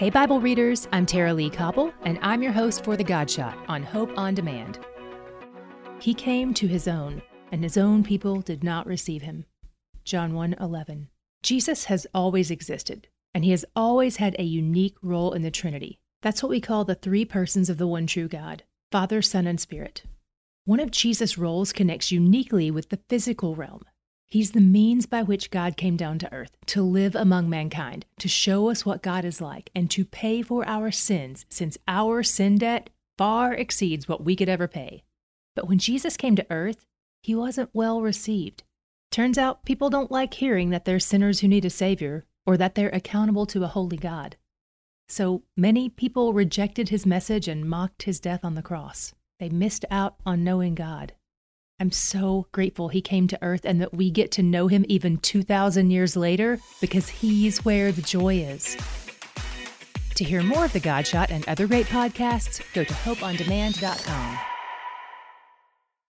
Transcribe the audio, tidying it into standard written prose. Hey, Bible readers, I'm Tara-Leigh Cobble, and I'm your host for The God Shot on Hope On Demand. He came to his own, and his own people did not receive him. John 1:11. Jesus has always existed, and he has always had a unique role in the Trinity. That's what we call the three persons of the one true God, Father, Son, and Spirit. One of Jesus' roles connects uniquely with the physical realm. He's the means by which God came down to earth, to live among mankind, to show us what God is like, and to pay for our sins, since our sin debt far exceeds what we could ever pay. But when Jesus came to earth, he wasn't well received. Turns out people don't like hearing that they're sinners who need a savior, or that they're accountable to a holy God. So many people rejected his message and mocked his death on the cross. They missed out on knowing God. I'm so grateful he came to earth and that we get to know him even 2,000 years later, because he's where the joy is. To hear more of The God Shot and other great podcasts, go to hopeondemand.com.